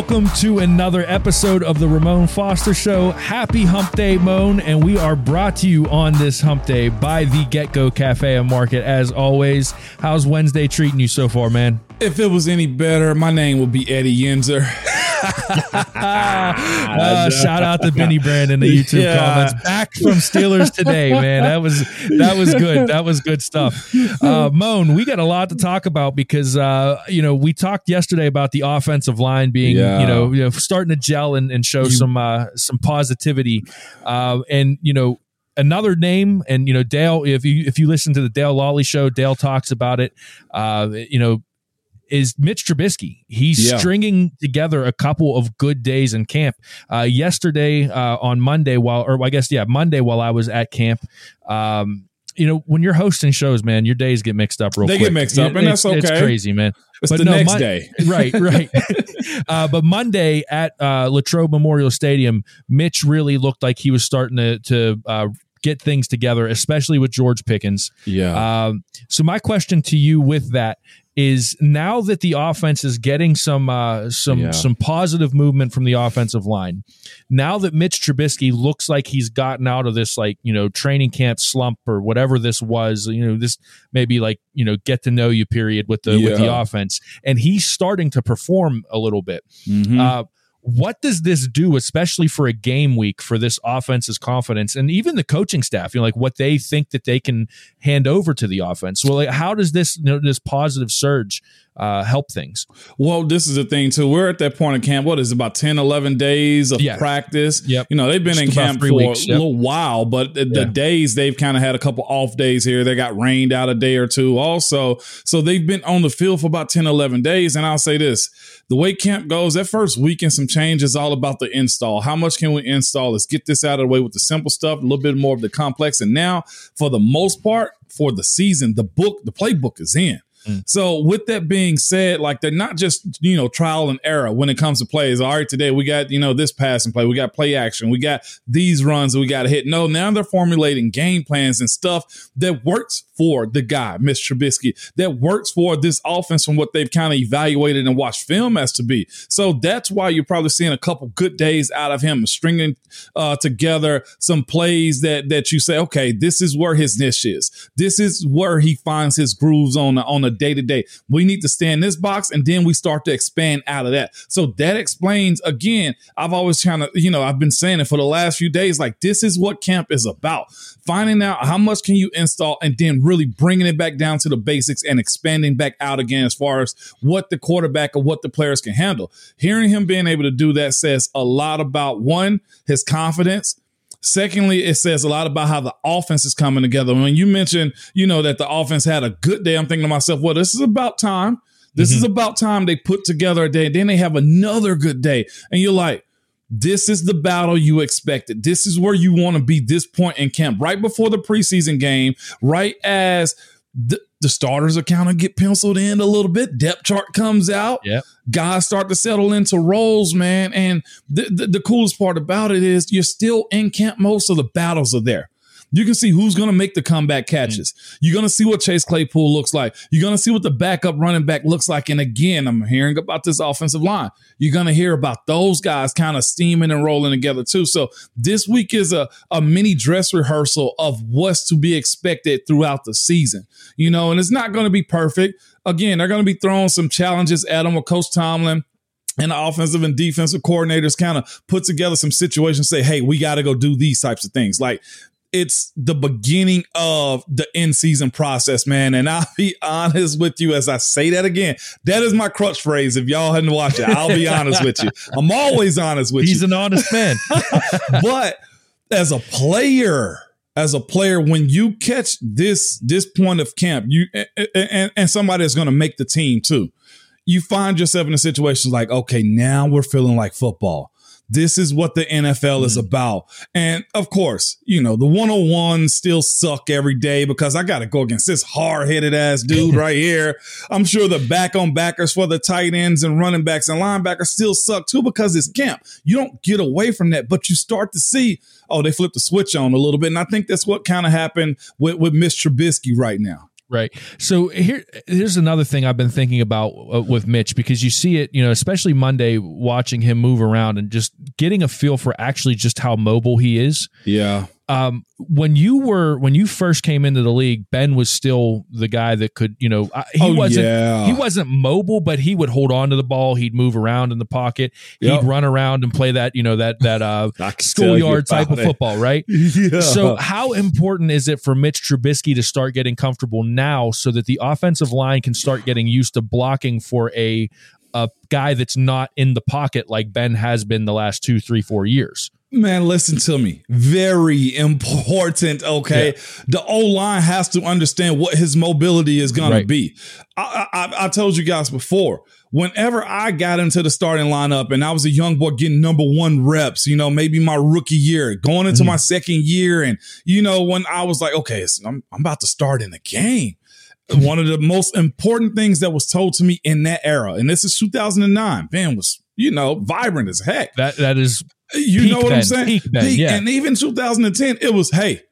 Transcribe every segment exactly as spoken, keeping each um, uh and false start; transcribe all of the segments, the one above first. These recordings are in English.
Welcome to another episode of the Ramon Foster Show. Happy Hump Day, Moan, and we are brought to you on this Hump Day by the Get-Go Cafe and Market. As always, how's Wednesday treating you so far, man? If it was any better, my name would be Eddie Yenzer. uh, shout out to Benny Brand in the YouTube yeah. comments. Back from Steelers today, man. That was that was good. That was good stuff. Uh, Moan, we got a lot to talk about because uh, you know we talked yesterday about the offensive line being yeah. you, know, you know starting to gel and, and show you, some uh, some positivity, uh, and you know. Another name, and you know Dale. If you if you listen to the Dale Lawley show, Dale talks about it. Uh, you know. Is Mitch Trubisky. He's yeah. stringing together a couple of good days in camp. Uh, yesterday uh, on Monday, while or I guess, yeah, Monday while I was at camp, um, you know, when you're hosting shows, man, your days get mixed up real they quick. They get mixed up, it, and that's okay. It's crazy, man. It's but the no, next Mon- day. Right, right. uh, but Monday at uh, Latrobe Memorial Stadium, Mitch really looked like he was starting to, to uh, get things together, especially with George Pickens. Yeah. Um, so my question to you with that is, now that the offense is getting some uh, some yeah. some positive movement from the offensive line, now that Mitch Trubisky looks like he's gotten out of this, like, you know, training camp slump or whatever this was, you know, this maybe like, you know, get to know you period with the yeah. with the offense, and he's starting to perform a little bit. Mm-hmm. Uh, what does this do, especially for a game week, for this offense's confidence and even the coaching staff, you know, like what they think that they can hand over to the offense? Well, like, how does this, you know, this positive surge uh, help things? Well, this is the thing too. We're at that point in camp. What is it, about ten, eleven days of yeah. practice? Yep. You know, they've been Just in camp for weeks. a yep. little while, but the yeah. days they've kind of had a couple off days here. They got rained out a day or two also. So they've been on the field for about ten, eleven days. And I'll say this, the way camp goes, that first week and some change is all about the install. How much can we install? Let's get this out of the way with the simple stuff, a little bit more of the complex. And now, for the most part, for the season, the book, the playbook is in. Mm. So with that being said, like, they're not just, you know, trial and error when it comes to plays. All right, today we got, you know, this pass and play. We got play action. We got these runs that we got to hit. No, now they're formulating game plans and stuff that works for the guy, Mitch Trubisky, that works for this offense from what they've kind of evaluated and watched film as to be. So that's why you're probably seeing a couple good days out of him, stringing uh, together some plays that that you say, okay, this is where his niche is. This is where he finds his grooves on the, on the day to day. We need to stay in this box, and then we start to expand out of that. So that explains, again, I've always kind of, you know, I've been saying it for the last few days, like, this is what camp is about. Finding out how much can you install, and then really bringing it back down to the basics and expanding back out again as far as what the quarterback or what the players can handle. Hearing him being able to do that says a lot about, one, his confidence. Secondly, it says a lot about how the offense is coming together. When you mentioned, you know, that the offense had a good day, I'm thinking to myself, well, this is about time. This mm-hmm. is about time they put together a day. Then they have another good day. And you're like, this is the battle you expected. This is where you want to be, this point in camp, right before the preseason game, right as the, the starters are kind of get penciled in a little bit. Depth chart comes out. Yep. Guys start to settle into roles, man. And the, the, the coolest part about it is you're still in camp. Most of the battles are there. You can see who's going to make the comeback catches. Mm-hmm. You're going to see what Chase Claypool looks like. You're going to see what the backup running back looks like. And again, I'm hearing about this offensive line. You're going to hear about those guys kind of steaming and rolling together too. So this week is a, a mini dress rehearsal of what's to be expected throughout the season. You know, and it's not going to be perfect. Again, they're going to be throwing some challenges at them with Coach Tomlin. And the offensive and defensive coordinators kind of put together some situations, say, hey, we got to go do these types of things. Like, it's the beginning of the in-season process, man. And I'll be honest with you as I say that again. That is my crutch phrase. If y'all hadn't watched it, I'll be honest with you. I'm always honest with He's you. He's an honest man. But as a player, as a player, when you catch this, this point of camp, you and, and somebody is going to make the team too, you find yourself in a situation like, okay, now we're feeling like football. This is what the N F L is mm-hmm. about. And of course, you know, the one oh ones still suck every day because I got to go against this hard-headed ass dude right here. I'm sure the back-on-backers for the tight ends and running backs and linebackers still suck too because it's camp. You don't get away from that, but you start to see, oh, they flipped the switch on a little bit. And I think that's what kind of happened with, with Mitch Trubisky right now. Right. So here, here's another thing I've been thinking about uh, with Mitch, because you see it, you know, especially Monday, watching him move around and just getting a feel for actually just how mobile he is. Yeah. Um, when you were, when you first came into the league, Ben was still the guy that could, you know, he oh, wasn't, yeah. he wasn't mobile, but he would hold on to the ball. He'd move around in the pocket. Yep. He'd run around and play that, you know, that, that, uh, schoolyard type of it. football. Right. Yeah. So how important is it for Mitch Trubisky to start getting comfortable now so that the offensive line can start getting used to blocking for a, a guy that's not in the pocket like Ben has been the last two, three, four years? Man, listen to me. Very important, okay? Yeah. The O-line has to understand what his mobility is going right. to be. I, I, I told you guys before, whenever I got into the starting lineup and I was a young boy getting number one reps, you know, maybe my rookie year, going into mm-hmm. my second year, and, you know, when I was like, okay, it's, I'm, I'm about to start in the game. One of the most important things that was told to me in that era, and this is two thousand nine, Ben was, you know, vibrant as heck. That That is... You peak know what then, I'm saying? Peak peak. Then, yeah. And even two thousand ten, it was, hey,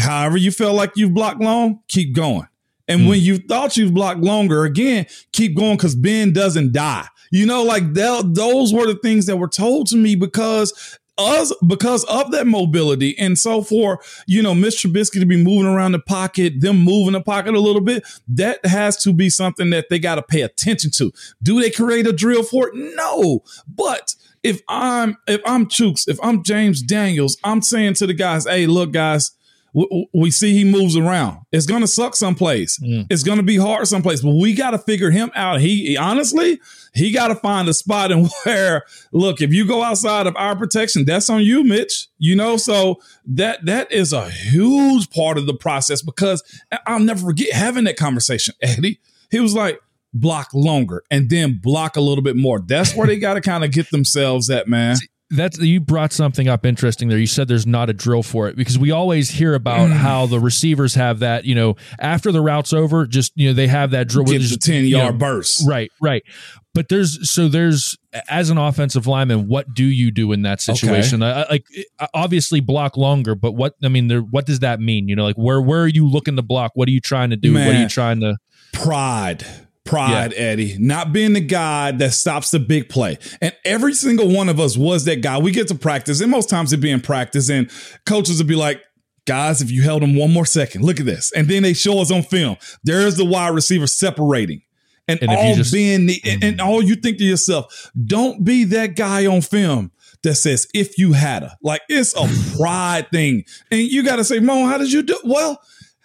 however you feel like you've blocked long, keep going. And mm. when you thought you've blocked longer, again, keep going, because Ben doesn't die. You know, like that, those were the things that were told to me because us because of that mobility. And so for, you know, Mitch Trubisky to be moving around the pocket, them moving the pocket a little bit, that has to be something that they got to pay attention to. Do they create a drill for it? No. But If I'm if I'm Chooks, if I'm James Daniels, I'm saying to the guys, hey, look, guys, w- we see he moves around. It's going to suck someplace. Mm. It's going to be hard someplace. But we got to figure him out. He, he honestly, he got to find a spot in where, look, if you go outside of our protection, that's on you, Mitch. You know, so that that is a huge part of the process, because I'll never forget having that conversation, Eddie. He was like, block longer and then block a little bit more. That's where they got to kind of get themselves at, man. That's, you brought something up interesting there. You said there's not a drill for it, because we always hear about mm. how the receivers have that, you know, after the route's over, just, you know, they have that drill. Get the ten-yard burst. Right, right. But there's, so there's, as an offensive lineman, what do you do in that situation? Okay. I, like, obviously block longer, but what, I mean, there, what does that mean? You know, like, where, where are you looking to block? What are you trying to do? Man, what are you trying to? Pride. Pride, yeah. Eddie, not being the guy that stops the big play. And every single one of us was that guy. We get to practice, and most times it'd be in practice, and coaches would be like, guys, if you held him one more second, look at this. And then they show us on film. There's the wide receiver separating. And, and all just, being the, and, and all you think to yourself, don't be that guy on film that says, if you had a, like, it's a pride thing. And you got to say, Mo, how did you do? Well,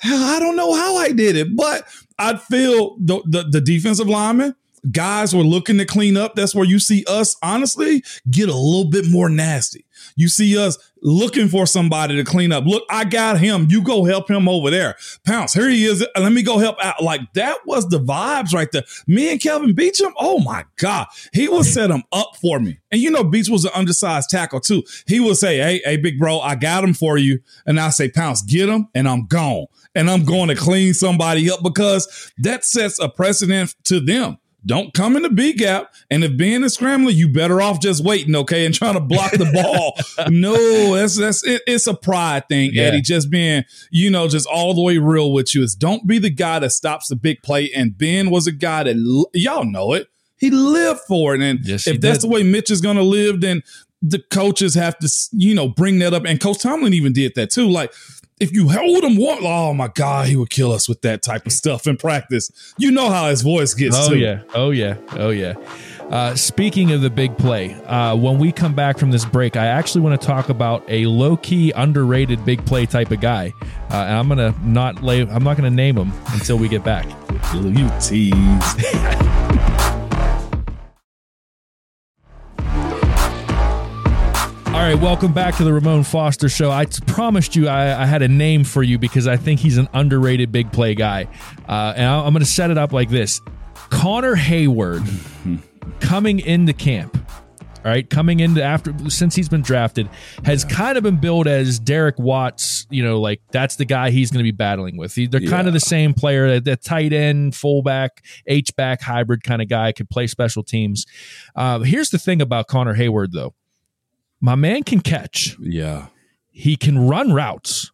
I don't know how I did it, but I feel the, the, the defensive linemen, guys were looking to clean up. That's where you see us, honestly, get a little bit more nasty. You see us looking for somebody to clean up. Look, I got him. You go help him over there. Pounce, here he is. Let me go help out. Like, that was the vibes right there. Me and Kelvin Beachum, oh, my God. He would set him up for me. And, you know, Beach was an undersized tackle, too. He would say, hey, hey, big bro, I got him for you. And I say, Pounce, get him, and I'm gone. And I'm going to clean somebody up, because that sets a precedent to them. Don't come in the B gap. And if being a scrambler, you better off just waiting, okay, and trying to block the ball. No, that's that's it, it's a pride thing, yeah. Eddie. Just being, you know, just all the way real with you. Is don't be the guy that stops the big play. And Ben was a guy that, y'all know it, he lived for it. And yes, if that's did. the way Mitch is going to live, then the coaches have to, you know, bring that up. And Coach Tomlin even did that too. Like, if you held him one, oh my God, he would kill us with that type of stuff in practice. You know how his voice gets. Oh, too. yeah. Oh, yeah. Oh, yeah. Uh, speaking of the big play, uh, when we come back from this break, I actually want to talk about a low-key, underrated big play type of guy. Uh, and I'm going to not lay, I'm not going to name him until we get back. You tease. All right, welcome back to the Ramon Foster Show. I t- promised you I, I had a name for you, because I think he's an underrated big play guy. Uh, and I, I'm going to set it up like this. Connor Hayward coming into camp, all right, coming into after, since he's been drafted, has yeah. kind of been billed as Derek Watts, you know, like that's the guy he's going to be battling with. He, they're yeah. kind of the same player, that tight end, fullback, H-back, hybrid kind of guy, could play special teams. Uh, here's the thing about Connor Hayward, though. My man can catch. Yeah. He can run routes.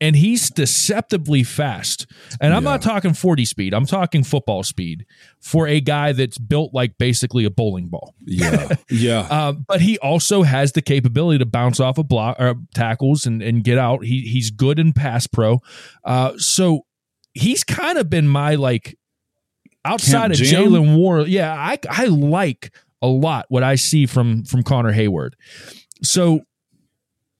and he's deceptively fast. And I'm yeah. not talking forty speed. I'm talking football speed for a guy that's built like basically a bowling ball. Yeah, yeah. Um, but he also has the capability to bounce off of block or tackles and, and get out. He he's good in pass pro. Uh, so he's kind of been my like outside Camp of Jalen Warren. Yeah, I I like a lot what I see from from Connor Hayward. So.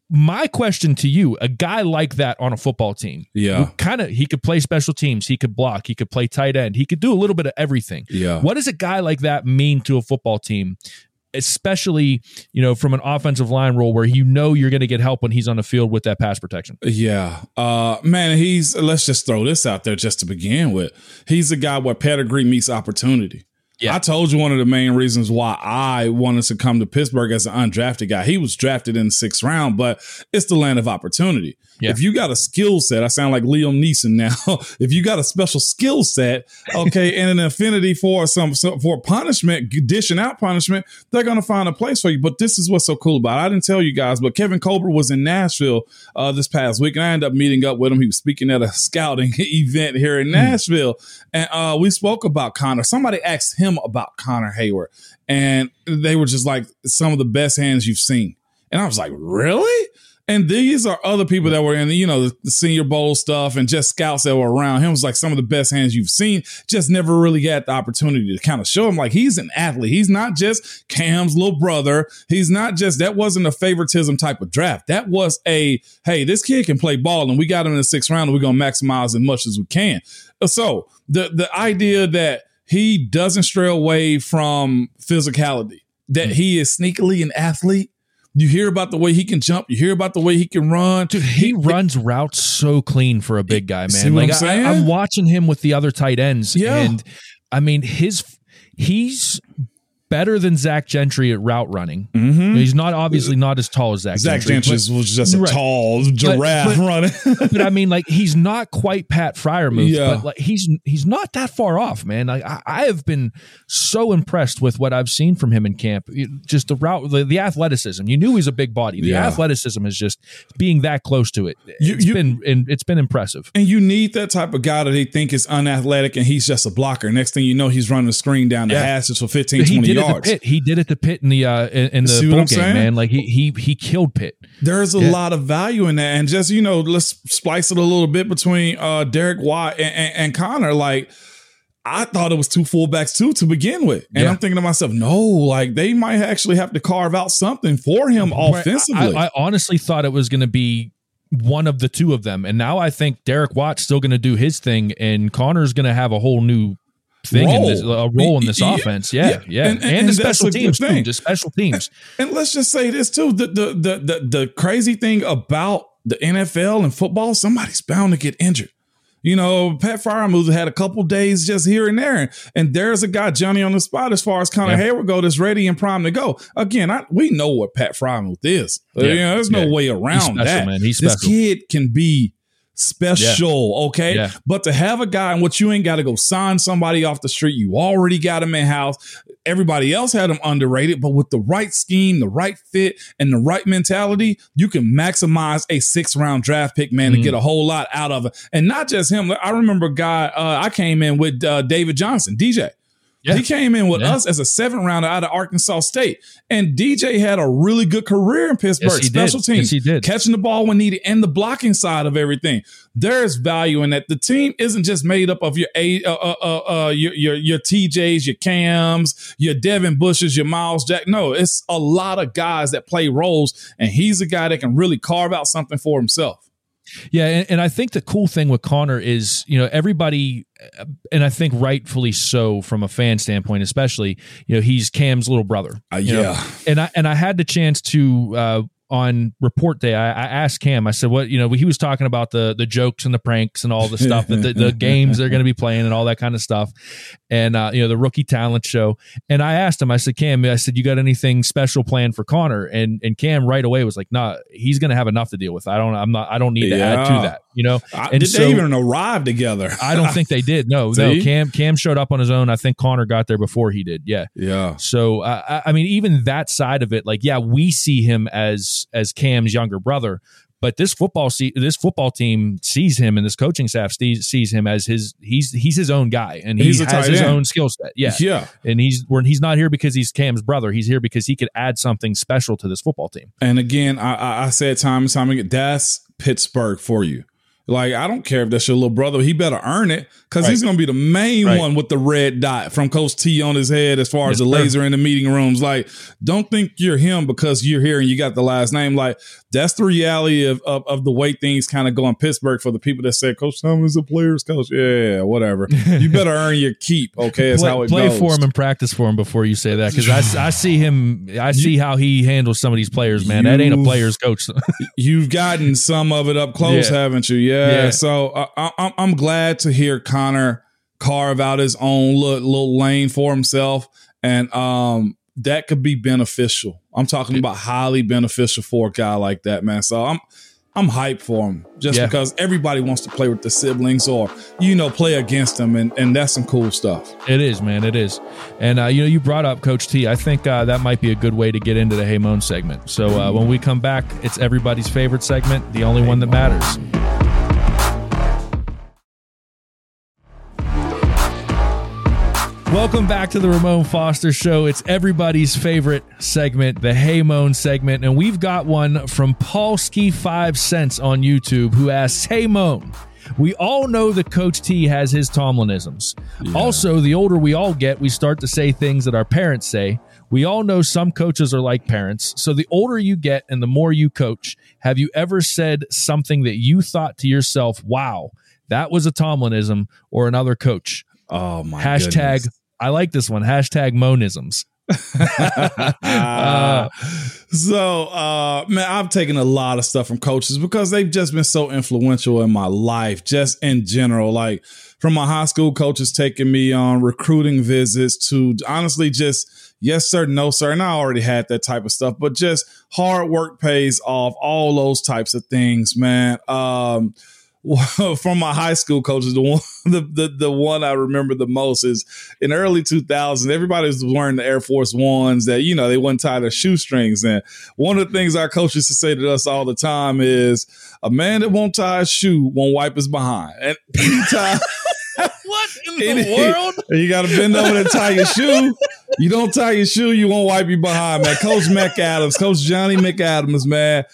My question to you, a guy like that on a football team, yeah, kind of, he could play special teams, he could block, he could play tight end, he could do a little bit of everything. Yeah. What does a guy like that mean to a football team, especially, you know, from an offensive line role where you know you're going to get help when he's on the field with that pass protection? Yeah. Uh, man, he's, let's just throw this out there just to begin with. He's a guy where pedigree meets opportunity. Yeah. I told you one of the main reasons why I wanted to come to Pittsburgh as an undrafted guy. He was drafted in the sixth round, but it's the land of opportunity. Yeah. If you got a skill set, I sound like Liam Neeson now. If you got a special skill set, okay, and an affinity for some, some for punishment, dishing out punishment, they're going to find a place for you. But this is what's so cool about it. I didn't tell you guys, but Kevin Colbert was in Nashville uh, this past week, and I ended up meeting up with him. He was speaking at a scouting event here in Nashville, mm. and uh, we spoke about Connor. Somebody asked him about Connor Hayward, and they were just like, some of the best hands you've seen. And I was like, really? And these are other people that were in the, you know, the Senior Bowl stuff and just scouts that were around him. It was like some of the best hands you've seen, just never really had the opportunity to kind of show him like he's an athlete. He's not just Cam's little brother. He's not just, that wasn't a favoritism type of draft. That was a, hey, this kid can play ball and we got him in the sixth round and we're going to maximize as much as we can. So the the idea that he doesn't stray away from physicality, that he is sneakily an athlete. You hear about the way he can jump. You hear about the way he can run. Dude, he, he runs routes so clean for a big guy, man. Like I'm, I, I'm watching him with the other tight ends. Yeah. And I mean, his he's better than Zach Gentry at route running. Mm-hmm. He's not obviously not as tall as Zach Zach Gentry was just a right. tall giraffe but, but, running. But I mean, like, he's not quite Pat Freiermuth, yeah. but like he's he's not that far off, man. Like I, I have been so impressed with what I've seen from him in camp. Just the route, the, the athleticism. You knew he's a big body. The yeah. athleticism is just being that close to it. You, it's you, been and it's been impressive. And you need that type of guy that they think is unathletic and he's just a blocker. Next thing you know, he's running the screen down the yeah. hashes for fifteen, twenty. Yards. Pitt. He did it to Pitt in the uh, in, in the bowl game, man. Like he he he killed Pitt. There's a yeah. lot of value in that, and just you know, let's splice it a little bit between uh, Derek Watt and, and, and Connor. Like I thought it was two fullbacks too to begin with, and yeah. I'm thinking to myself, no, like they might actually have to carve out something for him right. offensively. I, I honestly thought it was going to be one of the two of them, and now I think Derek Watt's still going to do his thing, and Connor's going to have a whole new. Thing role. In this, a role in this yeah. offense, yeah, yeah, yeah. and, and, and, and the special teams, too, just special teams. And, and let's just say this too: the, the the the the crazy thing about the N F L and football, somebody's bound to get injured. You know, Pat Freiermuth had a couple days just here and there, and there's a guy Johnny on the spot as far as Connor yeah. Hayward go that's ready and prime to go. Again, I, we know what Pat Freiermuth is. Yeah. You know, there's no yeah. way around He's special, that. Man. He's this kid can be. Special, yeah. okay? Yeah. But to have a guy in which you ain't got to go sign somebody off the street, you already got him in house. Everybody else had him underrated, but with the right scheme, the right fit, and the right mentality, you can maximize a six-round draft pick, man, mm. to get a whole lot out of it. And not just him. I remember a guy, uh, I came in with uh, David Johnson, D J. Yeah. He came in with yeah. us as a seven rounder out of Arkansas State. And D J had a really good career in Pittsburgh. Yes, he special did. Teams. Yes, he did. Catching the ball when needed and the blocking side of everything. There's value in that. The team isn't just made up of your a uh, uh, uh, your, your your T Js, your Cams, your Devin Bushes, your Miles Jack. No, it's a lot of guys that play roles. And he's a guy that can really carve out something for himself. Yeah, and, and I think the cool thing with Connor is, you know, everybody, and I think rightfully so from a fan standpoint, especially, you know, he's Cam's little brother. Uh, yeah, know? and I and I had the chance to uh, on report day. I, I asked Cam. I said, "What you know?" He was talking about the the jokes and the pranks and all the stuff that the, the games they're going to be playing and all that kind of stuff, and uh, you know, the rookie talent show. And I asked him. I said, "Cam, I said you got anything special planned for Connor?" And and Cam right away was like, "Nah, he's going to have enough to deal with. I don't. I'm not. I don't need to yeah. add to that." You know, and did so, they even arrive together? I don't think they did. No, no. Cam Cam showed up on his own. I think Connor got there before he did. Yeah, yeah. So uh, I mean, even that side of it, like, yeah, we see him as as Cam's younger brother, But this football see, this football team sees him, and this coaching staff sees, sees him as his he's he's his own guy, and he he's has his end. own skill set. Yeah, yeah. And he's he's not here because he's Cam's brother. He's here because he could add something special to this football team. And again, I, I said time and time again, that's Pittsburgh for you. Like, I don't care if that's your little brother. He better earn it, because right. he's going to be the main right. one with the red dot from Coach T on his head as far as yes, the laser sir. in the meeting rooms. Like, don't think you're him because you're here and you got the last name. Like, that's the reality of of, of the way things kind of go in Pittsburgh for the people that said, Coach Tomlin's a player's coach. Yeah, whatever. You better earn your keep, okay? That's play, how it play goes. Play for him and practice for him before you say that, because I, I see him. I see you, how he handles some of these players, man. That ain't a player's coach. You've gotten some of it up close, yeah. haven't you? Yeah. Yeah, yeah, so uh, I, I'm glad to hear Connor carve out his own little, little lane for himself, and um, that could be beneficial. I'm talking about highly beneficial for a guy like that, man. So I'm I'm hyped for him, just yeah. because everybody wants to play with the siblings or, you know, play against them, and, and that's some cool stuff. It is, man. It is. And, uh, you know, you brought up Coach T. I think uh, that might be a good way to get into the Hey Moan segment. So uh, when we come back, it's everybody's favorite segment, the only hey one that Moan. matters. Welcome back to the Ramon Foster Show. It's everybody's favorite segment, the Hey Moan segment. And we've got one from Paulski five cents on YouTube, who asks, Hey Moan, we all know that Coach T has his Tomlinisms. Yeah. Also, the older we all get, we start to say things that our parents say. We all know some coaches are like parents. So the older you get and the more you coach, have you ever said something that you thought to yourself, wow, that was a Tomlinism or another coach? Oh, my Hashtag goodness. I like this one. Hashtag Moanisms. uh, so, uh, man, I've taken a lot of stuff from coaches because they've just been so influential in my life, just in general. Like, from my high school coaches taking me on recruiting visits to honestly just yes, sir, no, sir. And I already had that type of stuff, but just hard work pays off, all those types of things, man. Um, From my high school coaches, the one the, the, the one I remember the most is in the early two thousands, everybody was wearing the Air Force Ones that, you know, they weren't tied to shoestrings. And one of the things our coaches used to say to us all the time is, a man that won't tie a shoe won't wipe his behind. And anytime, what in the any, world? You got to bend over and tie your shoe. You don't tie your shoe, you won't wipe your behind, man. Coach McAdams, Coach Johnny McAdams, man.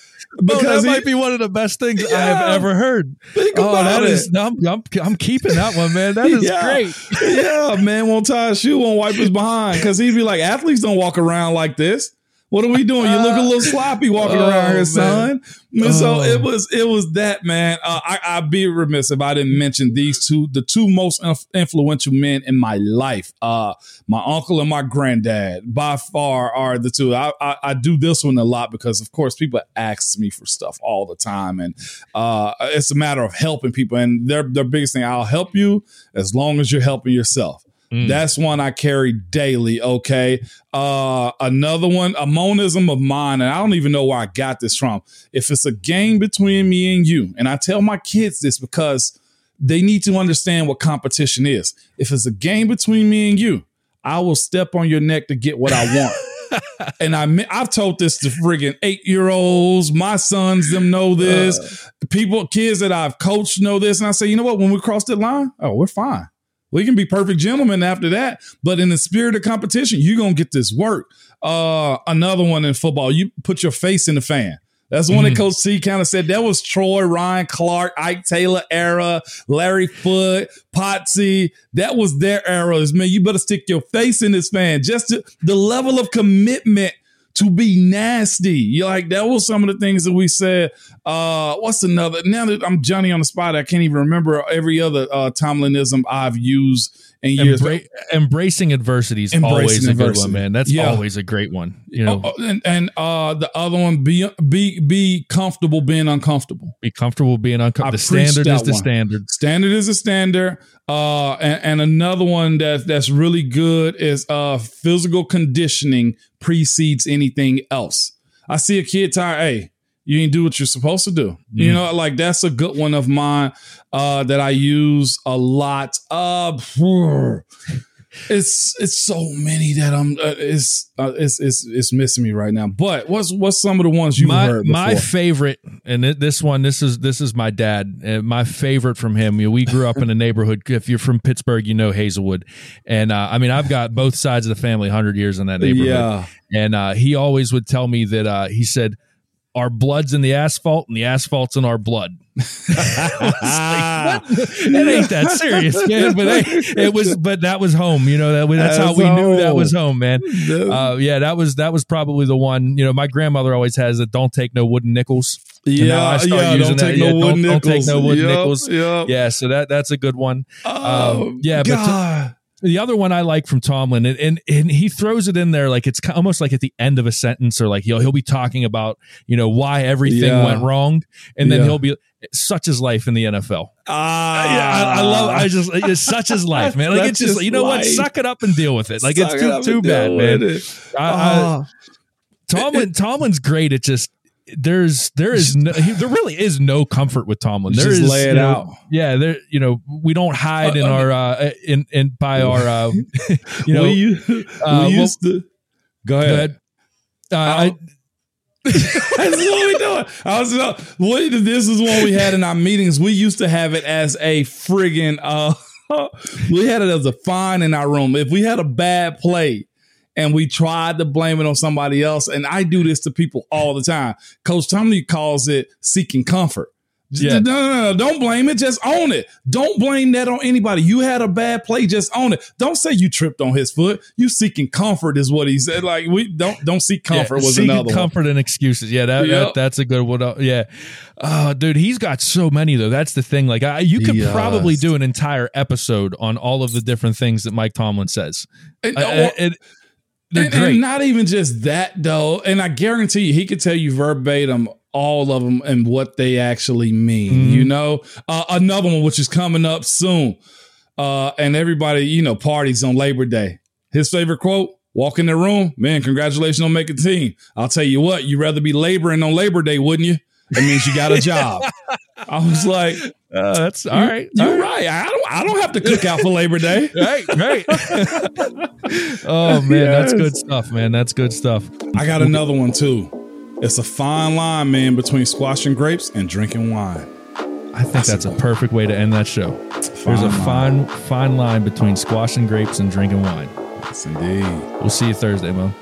Because oh, that he, might be one of the best things yeah, I have ever heard. Think oh, about that it. Is, I'm, I'm, I'm keeping that one, man. That is yeah. great. Yeah, man won't tie a shoe, won't wipe his behind. Because he'd be like, athletes don't walk around like this. What are we doing? You look a little sloppy walking oh, around here, son. And oh. so it was it was that, man. Uh, I, I'd be remiss if I didn't mention these two, the two most influential men in my life. Uh, my uncle and my granddad by far are the two. I, I, I do this one a lot because, of course, people ask me for stuff all the time. And uh, it's a matter of helping people. And their, their biggest thing, I'll help you as long as you're helping yourself. Mm. That's one I carry daily. Okay. Uh, another one, a monism of mine. And I don't even know where I got this from. If it's a game between me and you, and I tell my kids this because they need to understand what competition is. If it's a game between me and you, I will step on your neck to get what I want. And I, I've told this to friggin' eight-year-olds. My sons, them know this. Uh, People, kids that I've coached know this. And I say, you know what? When we cross that line, oh, we're fine. We can be perfect gentlemen after that, but in the spirit of competition, you're going to get this work. Uh, another one in football, you put your face in the fan. That's the one mm-hmm. that Coach C kind of said. That was Troy, Ryan Clark, Ike Taylor era, Larry Foote, Potsy. That was their era. Man, you better stick your face in this fan. Just to, the level of commitment to be nasty. You're like, that was some of the things that we said. Uh, what's another? Now that I'm Johnny on the spot, I can't even remember every other uh, Tomlinism I've used in years. Embra- embracing adversity is always a good one, man. That's yeah. always a great one. You know, oh, and, and uh, the other one, be be be comfortable being uncomfortable. Be comfortable being uncomfortable. The standard is the one. standard. Standard is the standard. Uh, and, and another one that that's really good is uh, physical conditioning precedes anything else. I see a kid tired. Hey, you ain't do what you're supposed to do. Mm. You know, like that's a good one of mine uh, that I use a lot. Uh, It's it's so many that I'm uh, it's, uh, it's it's it's missing me right now. But what's what's some of the ones you my, heard before? My favorite, and this one, this is this is my dad. And my favorite from him. You know, we grew up in a neighborhood. If you're from Pittsburgh, you know Hazelwood, and uh, I mean I've got both sides of the family. Hundred years in that neighborhood, yeah. And uh, he always would tell me that uh, he said, "Our blood's in the asphalt, and the asphalt's in our blood." Like, it ain't that serious, man. But it, it was, but that was home. You know, that that's how we knew that was home, man. Uh, yeah, that was that was probably the one. You know, my grandmother always has that. Don't take no wooden nickels. Yeah, yeah. Don't take no wooden nickels. Don't take no wooden nickels. Yeah. So that that's a good one. Oh, um, yeah, God. But t- The other one I like from Tomlin, and, and and he throws it in there like it's almost like at the end of a sentence, or like he'll he'll be talking about, you know, why everything yeah. went wrong, and then yeah. he'll be such is life in the N F L. Ah, uh, yeah, I, I love. I just it's such is life, man. Like it's just, just you know life. What, suck it up and deal with it. Like suck it's too too bad, man. I, uh, I, Tomlin it, Tomlin's great at just. There's there is no, he, there really is no comfort with Tomlin. There just is lay it you know, out. Yeah, there you know we don't hide uh, in uh, our uh, in in by our uh, you know. We, you, uh, we used well, to go ahead. Go ahead. Uh, That's what we doing. I was uh, what, this is what we had in our meetings. We used to have it as a friggin' uh, we had it as a fine in our room. If we had a bad play and we tried to blame it on somebody else, and I do this to people all the time. Coach Tomlin calls it seeking comfort. Yeah. No, no, no, don't blame it. Just own it. Don't blame that on anybody. You had a bad play. Just own it. Don't say you tripped on his foot. You seeking comfort is what he said. Like we don't don't seek comfort yeah, was another one. Comfort and excuses. Yeah, that, yep. that that's a good one. Yeah, uh, dude, he's got so many though. That's the thing. Like I, you could yes. probably do an entire episode on all of the different things that Mike Tomlin says. It, uh, or, it, And, and not even just that, though. And I guarantee you, he could tell you verbatim all of them and what they actually mean. Mm-hmm. You know, uh, another one, which is coming up soon. Uh, and everybody, you know, parties on Labor Day. His favorite quote, walk in the room, man, congratulations on making the team. I'll tell you what, you'd rather be laboring on Labor Day, wouldn't you? That means you got a job. I was like, uh, that's all right. You're all right. right. I don't I don't have to cook out for Labor Day. Right, right. Oh, man, yes. That's good stuff, man. That's good stuff. I got another one, too. It's a fine line, man, between squashing grapes and drinking wine. I think that's, that's a perfect way to end that show. Fine There's a line. fine, fine line between squashing grapes and drinking wine. Yes, indeed. We'll see you Thursday, Mo.